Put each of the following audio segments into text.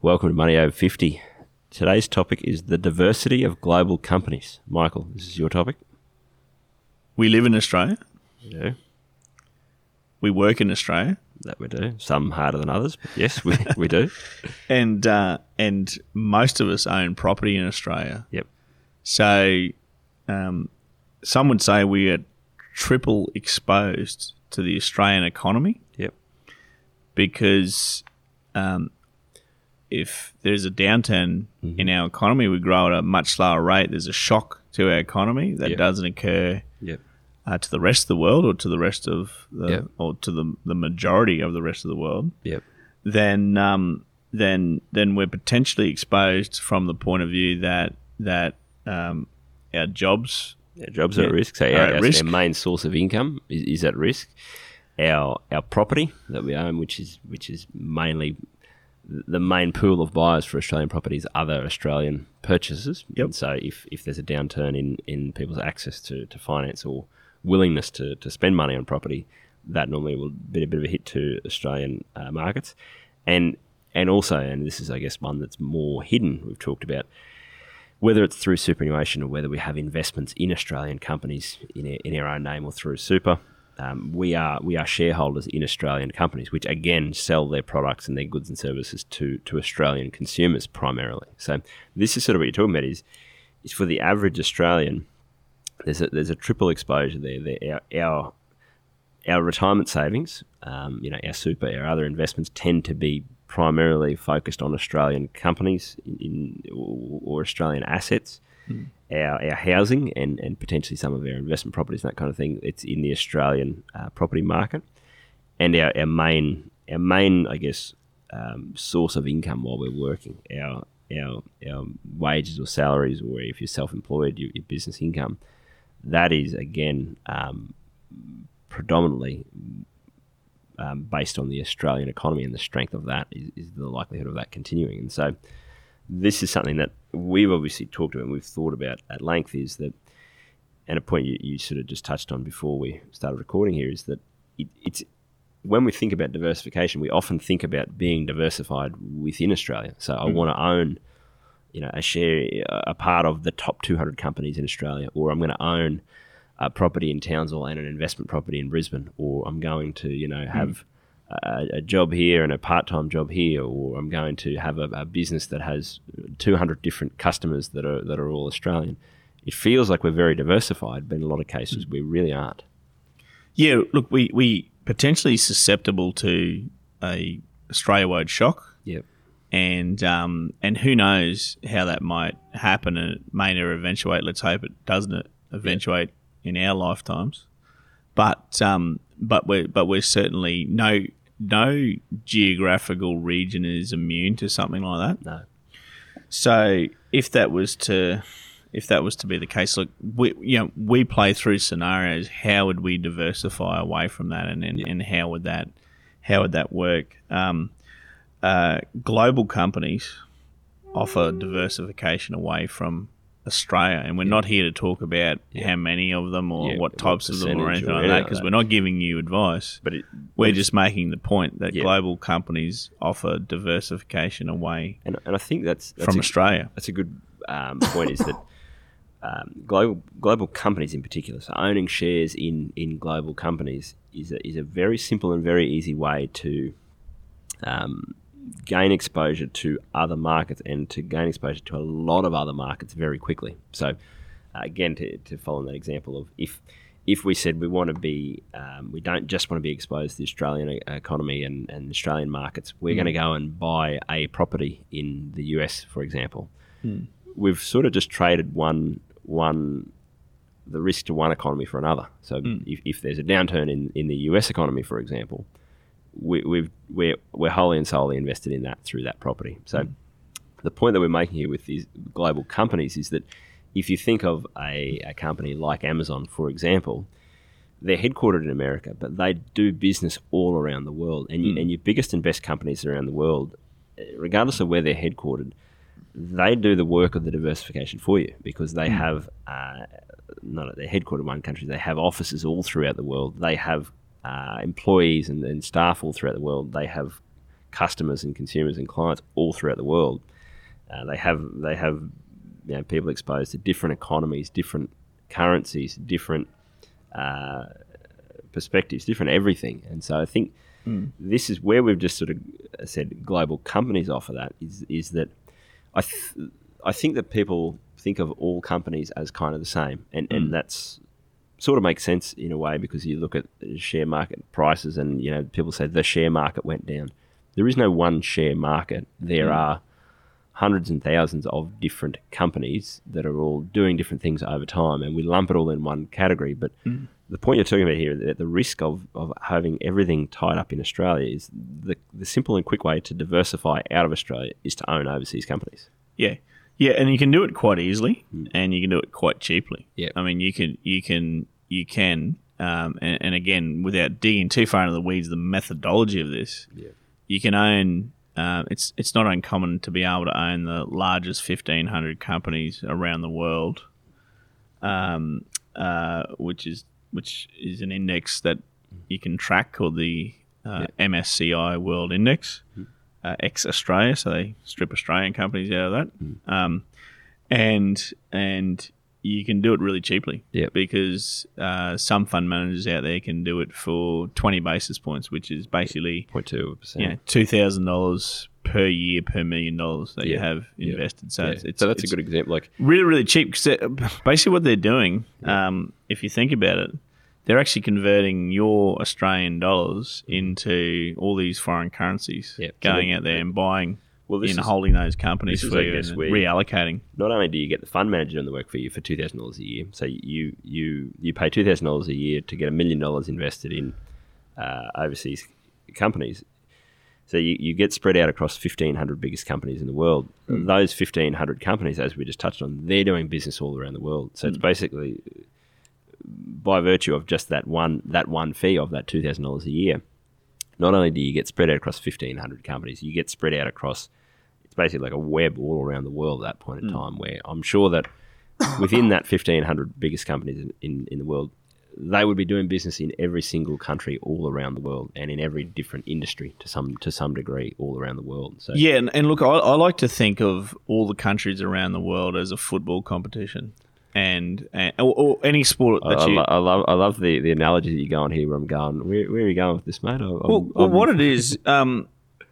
Welcome to Money Over 50. Today's topic is the diversity of global companies. Michael, this is your topic. We live in Australia. We do. We work in Australia. That we do. Some harder than others, but yes, we do. And most of us own property in Australia. Yep. So some would say we are triple exposed to the Australian economy. Yep. Because if there's a downturn in our economy, we grow at a much slower rate. There's a shock to our economy that doesn't occur to the rest of the world or to the rest of the or to the majority of the rest of the world. Yep. Then we're potentially exposed from the point of view that our jobs are at risk. So our main source of income is at risk. Our property that we own, which is mainly the main pool of buyers for Australian properties, other Australian purchases. Yep. And so if there's a downturn in people's access to finance or willingness to spend money on property, that normally will be a bit of a hit to Australian markets. And also, this is, I guess, one that's more hidden, we've talked about, whether it's through superannuation or whether we have investments in Australian companies in our own name or through super, we are shareholders in Australian companies, which again sell their products and their goods and services to Australian consumers primarily. So this is sort of what you're talking about is for the average Australian, there's a triple exposure there. Our retirement savings, our super, our other investments tend to be primarily focused on Australian companies or Australian assets. Our housing and potentially some of our investment properties and that kind of thing, it's in the Australian property market. And our main I guess source of income while we're working, our wages or salaries, or if you're self-employed, your business income, that is again predominantly based on the Australian economy, and the strength of that is the likelihood of that continuing. And so this is something that we've obviously talked about and we've thought about at length, is that, and a point you sort of just touched on before we started recording here, is that it's when we think about diversification, we often think about being diversified within Australia. So I want to own, a part of the top 200 companies in Australia, or I'm going to own a property in Townsville and an investment property in Brisbane, or I'm going to, have a job here and a part-time job here, or I'm going to have a business that has 200 different customers that are all Australian. It feels like we're very diversified, but in a lot of cases we really aren't. Yeah, look, we potentially susceptible to a Australia-wide shock. Yep. And who knows how that might happen, and it may never eventuate. Let's hope it doesn't eventuate in our lifetimes. But we're certainly no geographical region is immune to something like that. No. So if that was to be the case, look, we play through scenarios. How would we diversify away from that, and how would that work? Global companies offer diversification away from Australia, and we're not here to talk about how many of them or what types of them or anything like that, because we're not giving you advice. But we're just making the point that global companies offer diversification away, and I think that's from Australia. That's a good point. Is that global companies in particular, so owning shares in global companies is a very simple and very easy way to gain exposure to other markets, and to gain exposure to a lot of other markets very quickly. So again, to follow that example of if we said we want to be, we don't just want to be exposed to the Australian economy and Australian markets, we're going to go and buy a property in the US, for example. We've sort of just traded the risk to one economy for another. So if there's a downturn in the US economy, for example, we're wholly and solely invested in that through that property. So the point that we're making here with these global companies is that if you think of a company like Amazon, for example, they're headquartered in America, but they do business all around the world. And, and your biggest and best companies around the world, regardless of where they're headquartered, they do the work of the diversification for you, because they have, not at their headquartered in one country, they have offices all throughout the world. They have employees and staff all throughout the world. They have customers and consumers and clients all throughout the world. They have you know, people exposed to different economies, different currencies, different perspectives, different everything. And so I think this is where we've just sort of said global companies offer that, is that I think that people think of all companies as kind of the same, and that's sort of makes sense in a way, because you look at share market prices and, you know, people say the share market went down. There is no one share market. There are hundreds and thousands of different companies that are all doing different things over time, and we lump it all in one category. But the point you're talking about here, that the risk of having everything tied up in Australia, is the simple and quick way to diversify out of Australia is to own overseas companies. Yeah. Yeah, and you can do it quite easily, and you can do it quite cheaply. Yeah. I mean, you can and again, without digging too far into the weeds, the methodology of this, you can own it's not uncommon to be able to own the largest 1,500 companies around the world, which is an index that you can track, called the MSCI World Index, ex-Australia, so they strip Australian companies out of that, and you can do it really cheaply, because some fund managers out there can do it for 20 basis points, which is basically 0.2%. You know, $2,000 per year per $1 million that you have invested. So, it's a good example. Like really, really cheap. Basically what they're doing, if you think about it, they're actually converting your Australian dollars into all these foreign currencies, going out there and buying... Well, this in is, holding those companies for you and reallocating. Not only do you get the fund manager doing the work for you for $2,000 a year, so you pay $2,000 a year to get $1 million invested in overseas companies. So you get spread out across 1,500 biggest companies in the world. Those 1,500 companies, as we just touched on, they're doing business all around the world. So it's basically by virtue of just that one fee of that $2,000 a year. Not only do you get spread out across 1,500 companies, you get spread out across, it's basically like a web all around the world at that point in time, where I'm sure that within that 1,500 biggest companies in the world, they would be doing business in every single country all around the world, and in every different industry to some degree all around the world. So and look, I like to think of all the countries around the world as a football competition. Or any sport that I love the analogy that you go on here, where I'm going, where are you going with this, mate? What it is,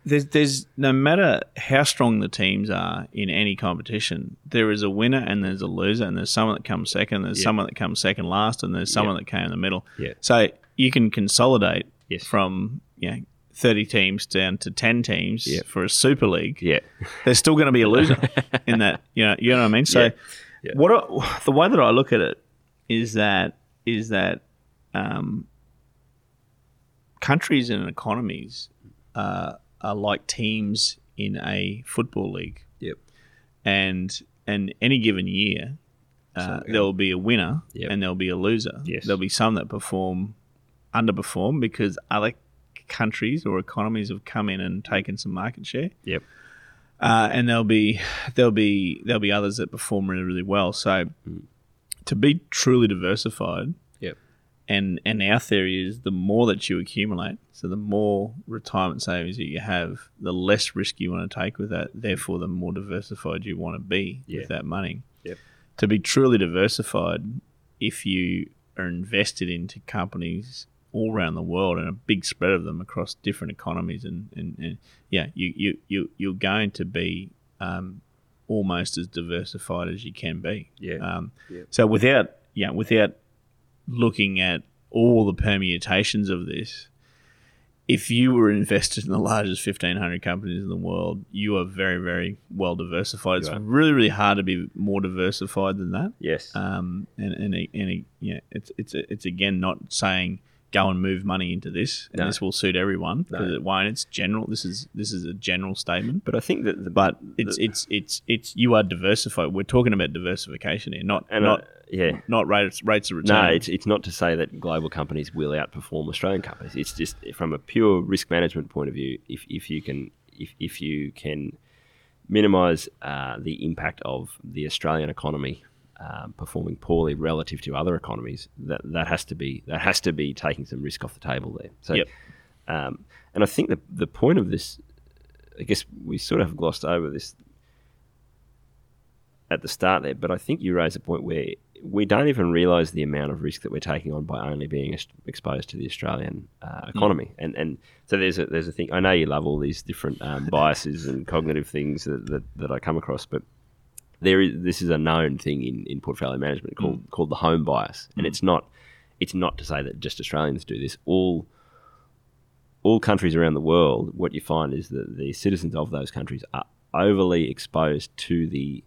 there's no matter how strong the teams are in any competition, there is a winner and there's a loser, and there's someone that comes second, there's someone that comes second last, and there's someone that came in the middle. Yeah. So you can consolidate from 30 teams down to 10 teams for a Super League. Yeah, there's still going to be a loser in that. You know what I mean? So. Yeah. Yeah. The way that I look at it is that countries and economies are like teams in a football league. Yep. And any given year, there will be a winner and there will be a loser. Yes. There'll be some that underperform because other countries or economies have come in and taken some market share. Yep. And there'll be others that perform really, really well. So to be truly diversified, and our theory is the more that you accumulate, so the more retirement savings that you have, the less risk you want to take with that, therefore the more diversified you want to be with that money. Yep. To be truly diversified, if you are invested into companies all around the world and a big spread of them across different economies, and you're going to be almost as diversified as you can be. Yeah. So without looking at all the permutations of this, if you were invested in the largest 1,500 companies in the world, you are very, very well diversified. It's really, really hard to be more diversified than that. Yes. And it's again not saying go and move money into this, and this will suit everyone because it won't. It's general. This is a general statement. But I think that it's you are diversified. We're talking about diversification here, not rates of return. No, it's not to say that global companies will outperform Australian companies. It's just from a pure risk management point of view. If you can minimise the impact of the Australian economy performing poorly relative to other economies, that has to be taking some risk off the table there. So, and I think the point of this, I guess we sort of glossed over this at the start there, but I think you raise a point where we don't even realise the amount of risk that we're taking on by only being exposed to the Australian economy. And so there's a thing. I know you love all these different biases and cognitive things that I come across, but this is a known thing in portfolio management called the home bias, and it's not to say that just Australians do this. All countries around the world, what you find is that the citizens of those countries are overly exposed to the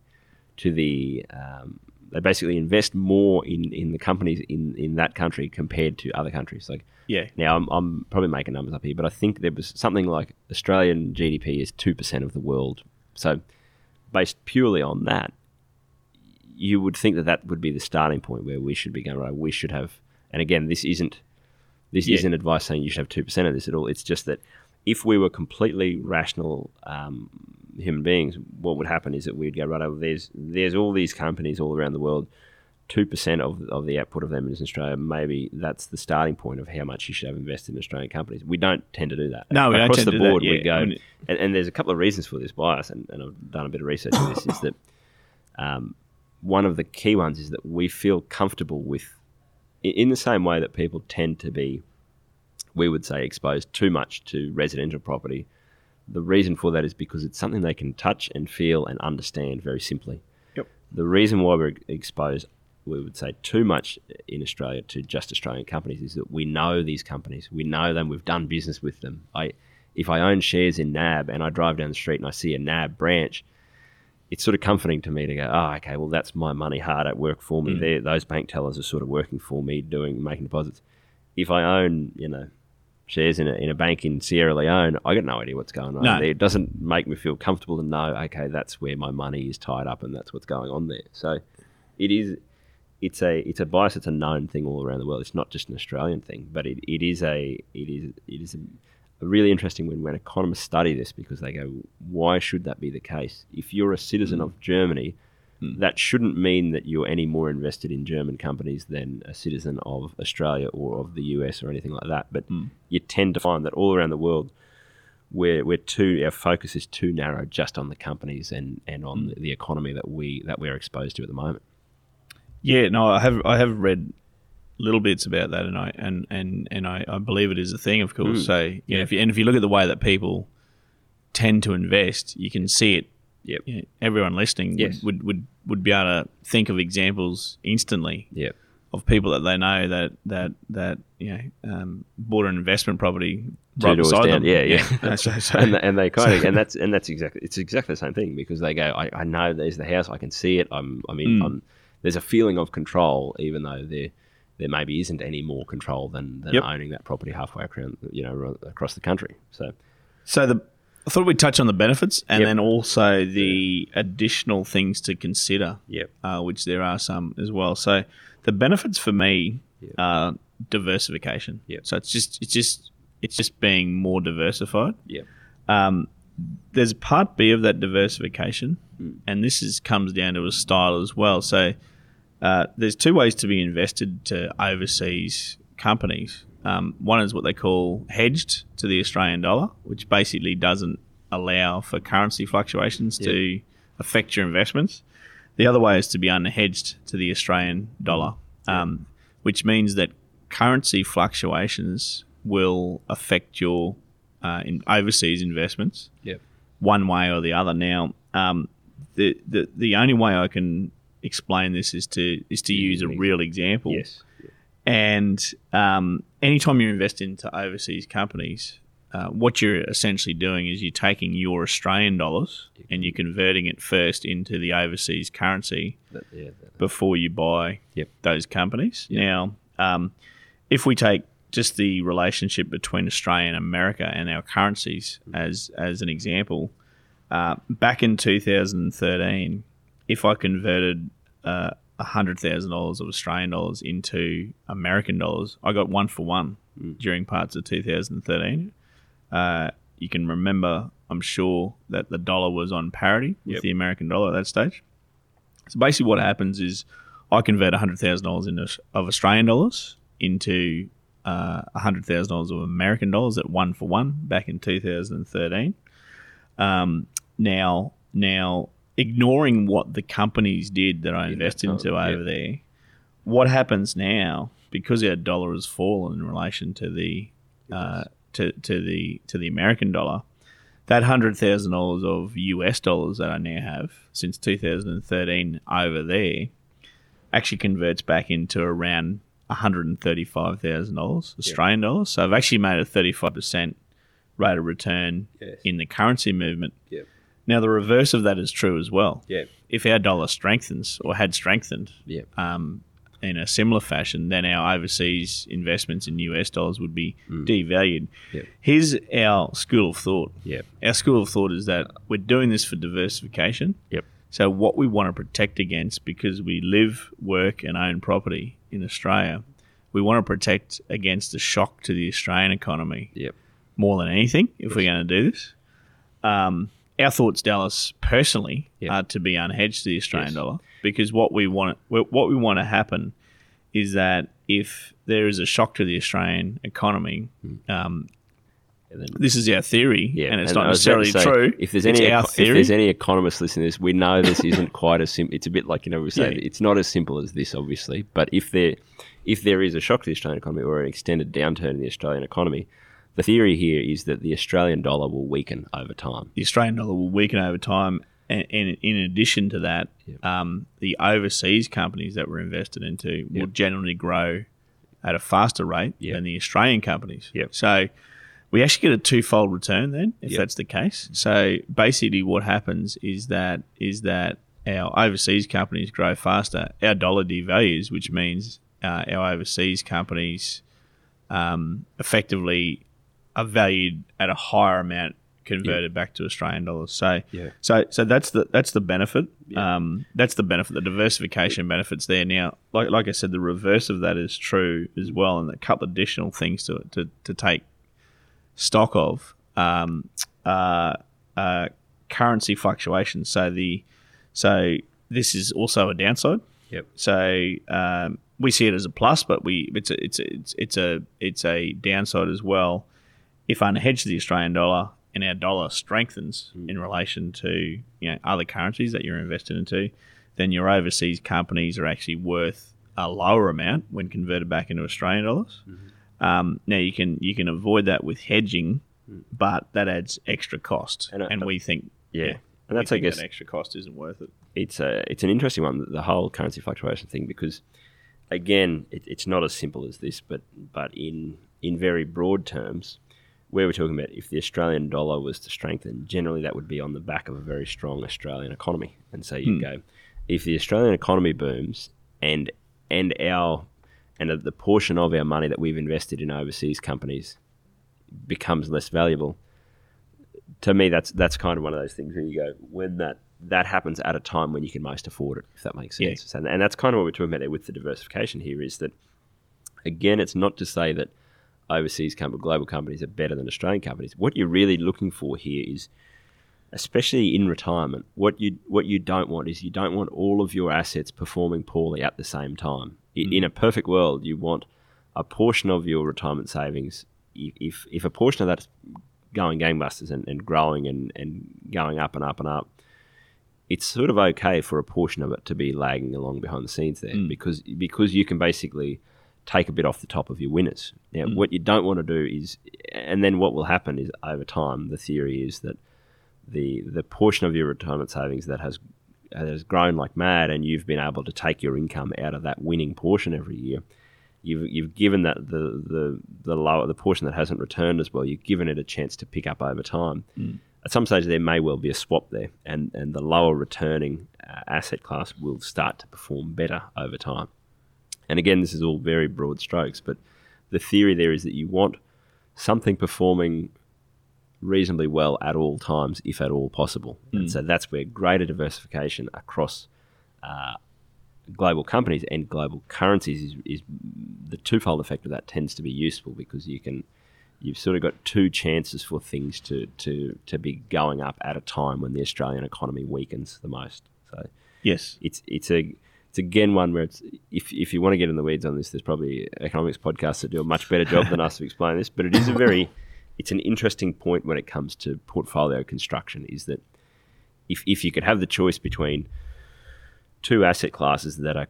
they basically invest more in the companies in that country compared to other countries. Like now I'm probably making numbers up here, but I think there was something like Australian GDP is 2% of the world, so. Based purely on that, you would think that would be the starting point where we should be going, right, we should have, and again, this isn't advice saying you should have 2% of this at all. It's just that if we were completely rational human beings, what would happen is that we'd go, right, there's all these companies all around the world, 2% of the output of them is in Australia. Maybe that's the starting point of how much you should have invested in Australian companies. We don't tend to do that. No, we don't tend to do that. Across the board, we go, and there's a couple of reasons for this bias, and I've done a bit of research on this, is that one of the key ones is that we feel comfortable with, in the same way that people tend to be, we would say, exposed too much to residential property. The reason for that is because it's something they can touch and feel and understand very simply. Yep. The reason why we're exposed, we would say, too much in Australia to just Australian companies is that we know these companies, we know them, we've done business with them. If I own shares in NAB and I drive down the street and I see a NAB branch, it's sort of comforting to me to go, oh, okay, well, that's my money hard at work for me. Those bank tellers are sort of working for me, making deposits. If I own, shares in a bank in Sierra Leone, I got no idea what's going on there. It doesn't make me feel comfortable to know, okay, that's where my money is tied up and that's what's going on there. So it is. It's a bias. It's a known thing all around the world. It's not just an Australian thing, but it is a really interesting when economists study this, because they go, why should that be the case? If you're a citizen of Germany, that shouldn't mean that you're any more invested in German companies than a citizen of Australia or of the US or anything like that. But you tend to find that all around the world, our focus is too narrow just on the companies and on the economy that we're exposed to at the moment. Yeah, no, I have read little bits about that, and I believe it is a thing, of course. So if you look at the way that people tend to invest, you can see it. Yep. You know, everyone listening would be able to think of examples instantly. Yep. Of people that they know that bought an investment property right beside them. Yeah. It's exactly the same thing, because they go, I know there's the house, I can see it. There's a feeling of control, even though there maybe isn't any more control than owning that property halfway around, across the country. So I thought we'd touch on the benefits and then also the additional things to consider, which there are some as well. So the benefits for me are diversification. Yep. So it's just being more diversified. Yeah. There's part B of that diversification, and this comes down to a style as well. So there's two ways to be invested to overseas companies. One is what they call hedged to the Australian dollar, which basically doesn't allow for currency fluctuations to affect your investments. The other way is to be unhedged to the Australian dollar, which means that currency fluctuations will affect your in overseas investments, one way or the other. Now, the only way I can explain this is to use a real example. Yes. And anytime you invest into overseas companies, what you're essentially doing is you're taking your Australian dollars and you're converting it first into the overseas currency before you buy those companies. Now, if we take just the relationship between Australia and America and our currencies as an example, back in 2013, if I converted $100,000 of Australian dollars into American dollars, I got 1-for-1 during parts of 2013. You can remember, I'm sure, that the dollar was on parity with the American dollar at that stage. So basically what happens is I convert $100,000 of Australian dollars into $100,000 of American dollars at 1-for-1 back in 2013. Now, ignoring what the companies did that I invested into over there, what happens now, because our dollar has fallen in relation to the to the American dollar, that $100,000 of US dollars that I now have since 2013 over there actually converts back into around $135,000 Australian dollars. So I've actually made a 35% rate of return in the currency movement. Now, the reverse of that is true as well. If our dollar strengthens or had strengthened in a similar fashion, then our overseas investments in US dollars would be devalued. Here's our school of thought. Our school of thought is that we're doing this for diversification. So what we want to protect against, because we live, work and own property in Australia, we want to protect against the shock to the Australian economy more than anything if we're going to do this. Our thoughts, Dallas, personally, are to be unhedged to the Australian dollar, because what we want to happen is that if there is a shock to the Australian economy, and then, this is our theory, and it's not necessarily true. If there's any economists listening to this, we know this isn't quite as simple. It's a bit like, we say it's not as simple as this, obviously. But if there is a shock to the Australian economy or an extended downturn in the Australian economy, the theory here is that the Australian dollar will weaken over time. The Australian dollar will weaken over time, and in addition to that, the overseas companies that we're invested into will generally grow at a faster rate than the Australian companies. So we actually get a twofold return then, if that's the case. So basically what happens is that our overseas companies grow faster, our dollar devalues, which means our overseas companies effectively are valued at a higher amount converted back to Australian dollars. So so that's the benefit. That's the benefit, the diversification benefits there. Now, like I said, the reverse of that is true as well, and a couple additional things to take stock of, currency fluctuations. So this is also a downside. So we see it as a plus, but it's a downside as well. If unhedged the Australian dollar and our dollar strengthens in relation to other currencies that you're invested into, then your overseas companies are actually worth a lower amount when converted back into Australian dollars. Now you can avoid that with hedging, but that adds extra cost, and we think and that's, I guess, that extra cost isn't worth it. It's an interesting one, the whole currency fluctuation thing, because again it's not as simple as this, but in very broad terms, where we're talking about if the Australian dollar was to strengthen, generally that would be on the back of a very strong Australian economy, and so you go, if the Australian economy booms and the portion of our money that we've invested in overseas companies becomes less valuable, to me that's kind of one of those things where you go, when that happens at a time when you can most afford it, if that makes sense. Yeah. And that's kind of what we're talking about there with the diversification here, is that, again, it's not to say that overseas global companies are better than Australian companies. What you're really looking for here is, especially in retirement, what you don't want is, you don't want all of your assets performing poorly at the same time. In a perfect world, you want a portion of your retirement savings, if a portion of that's going gangbusters and growing and going up and up, it's sort of okay for a portion of it to be lagging along behind the scenes there, because you can basically take a bit off the top of your winners. Now, what you don't want to do is, and then what will happen is, over time, the theory is that the portion of your retirement savings that has grown like mad, and you've been able to take your income out of that winning portion every year, you've given that the lower, the portion that hasn't returned as well, you've given it a chance to pick up over time. At some stage there may well be a swap there, and the lower returning asset class will start to perform better over time. And again, this is all very broad strokes, but the theory there is that you want something performing reasonably well at all times, if at all possible. And so that's where greater diversification across global companies and global currencies is the twofold effect of that tends to be useful, because you've sort of got two chances for things to be going up at a time when the Australian economy weakens the most. So yes, it's again one where it's if you want to get in the weeds on this, there's probably economics podcasts that do a much better job than us of explaining this, but it is it's an interesting point when it comes to portfolio construction, is that if you could have the choice between two asset classes that are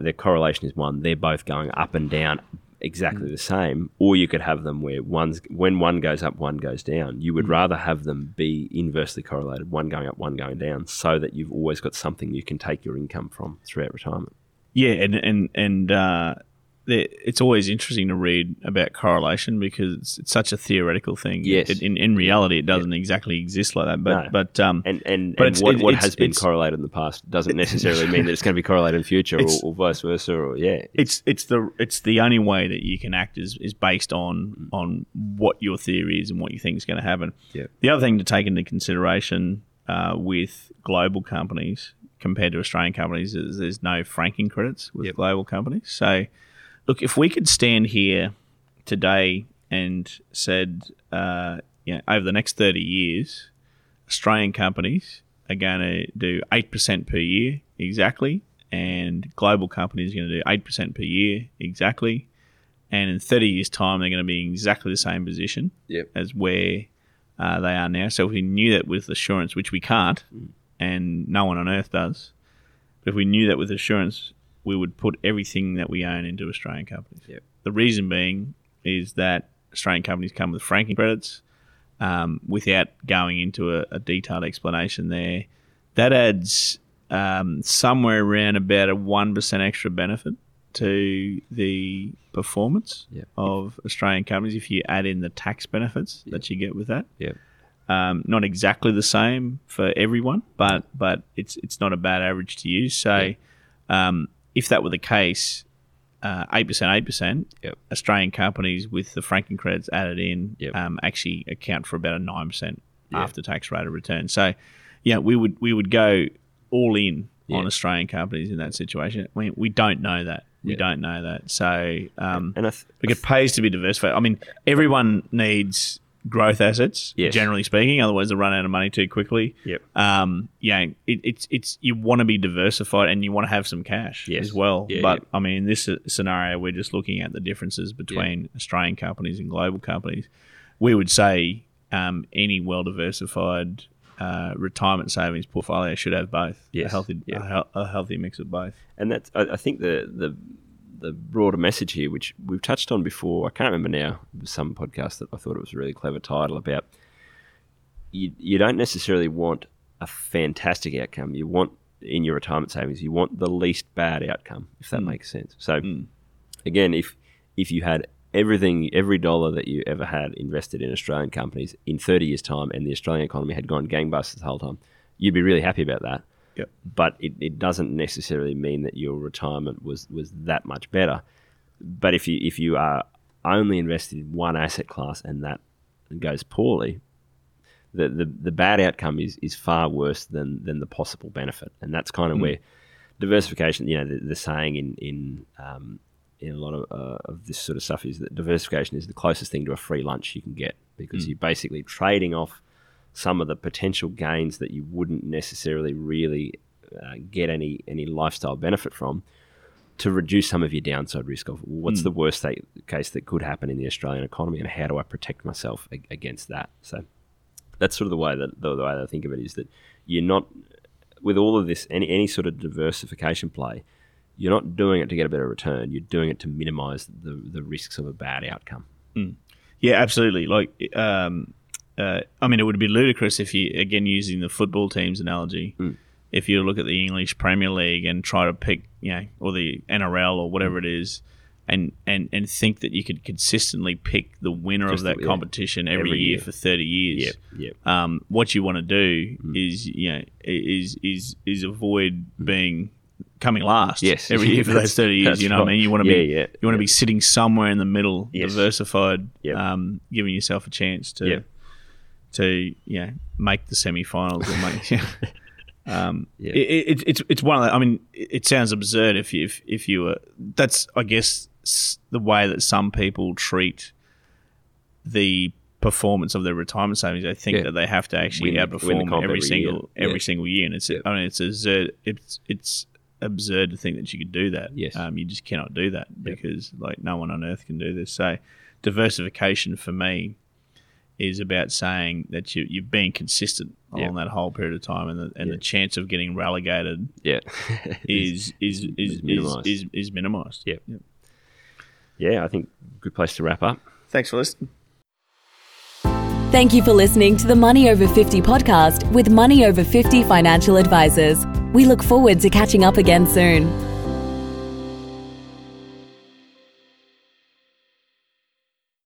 their correlation is one, they're both going up and down exactly the same, or you could have them where when one goes up, one goes down. You would rather have them be inversely correlated, one going up, one going down, so that you've always got something you can take your income from throughout retirement. Yeah, and it's always interesting to read about correlation because it's such a theoretical thing. Yes, in reality, it doesn't exactly exist like that. But no. What has been correlated in the past doesn't necessarily mean that it's going to be correlated in the future, or vice versa. Or yeah, it's the only way that you can act is based on what your theory is and what you think is going to happen. Yeah. The other thing to take into consideration with global companies compared to Australian companies is there's no franking credits with global companies. So look, if we could stand here today and said, over the next 30 years, Australian companies are going to do 8% per year exactly, and global companies are going to do 8% per year exactly, and in 30 years' time, they're going to be in exactly the same position as where they are now. So if we knew that with assurance, which we can't, and no one on earth does, but if we knew that with assurance, we would put everything that we own into Australian companies. Yep. The reason being is that Australian companies come with franking credits. Without going into a detailed explanation there, that adds somewhere around about a 1% extra benefit to the performance of Australian companies if you add in the tax benefits that you get with that. Yep. Not exactly the same for everyone, but it's not a bad average to use. So if that were the case, 8%, Australian companies with the franking credits added in actually account for about a 9% after-tax rate of return. So, yeah, we would go all in on Australian companies in that situation. We don't know that. We don't know that. So, it pays to be diversified. I mean, everyone needs growth assets, generally speaking. Otherwise, they run out of money too quickly. Yep. It's you want to be diversified and you want to have some cash as well. Yeah, but I mean, in this scenario, we're just looking at the differences between Australian companies and global companies. We would say any well-diversified retirement savings portfolio should have both. Yes. A healthy mix of both. And that's I think the broader message here, which we've touched on before. I can't remember now, some podcast that I thought it was a really clever title about, you don't necessarily want a fantastic outcome. You want, in your retirement savings, you want the least bad outcome, if that makes sense. So again, if you had every dollar that you ever had invested in Australian companies in 30 years' time and the Australian economy had gone gangbusters the whole time, you'd be really happy about that. Yep. But it doesn't necessarily mean that your retirement was that much better. But if you are only invested in one asset class and that goes poorly, the bad outcome is far worse than the possible benefit. And that's kind of where diversification, you know, the saying in a lot of this sort of stuff is that diversification is the closest thing to a free lunch you can get, because you're basically trading off some of the potential gains that you wouldn't necessarily really get any lifestyle benefit from, to reduce some of your downside risk of what's the worst case that could happen in the Australian economy and how do I protect myself against that. So that's sort of the way that I think of it, is that you're not, with all of this, any sort of diversification play, you're not doing it to get a better return, you're doing it to minimise the risks of a bad outcome. Yeah, absolutely. Like I mean, it would be ludicrous if you, again, using the football team's analogy, if you look at the English Premier League and try to pick, you know, or the NRL or whatever it is, and think that you could consistently pick the winner of that competition every year for 30 years. Yep. What you want to do is avoid being coming last every year for those 30 years. You know what I mean? You want to be you want to be sitting somewhere in the middle, diversified, giving yourself a chance to to make the semi-finals. Or make, it's one of the, I mean, it sounds absurd if you were. That's I guess the way that some people treat the performance of their retirement savings. They think that they have to actually outperform every single year, and it's I mean it's absurd. It's absurd to think that you could do that. You just cannot do that because like no one on earth can do this. So diversification for me is about saying that you're being consistent along that whole period of time, and the chance of getting relegated is minimised. I think good place to wrap up. Thanks for listening. Thank you for listening to the Money Over 50 podcast with Money Over 50 Financial Advisors. We look forward to catching up again soon.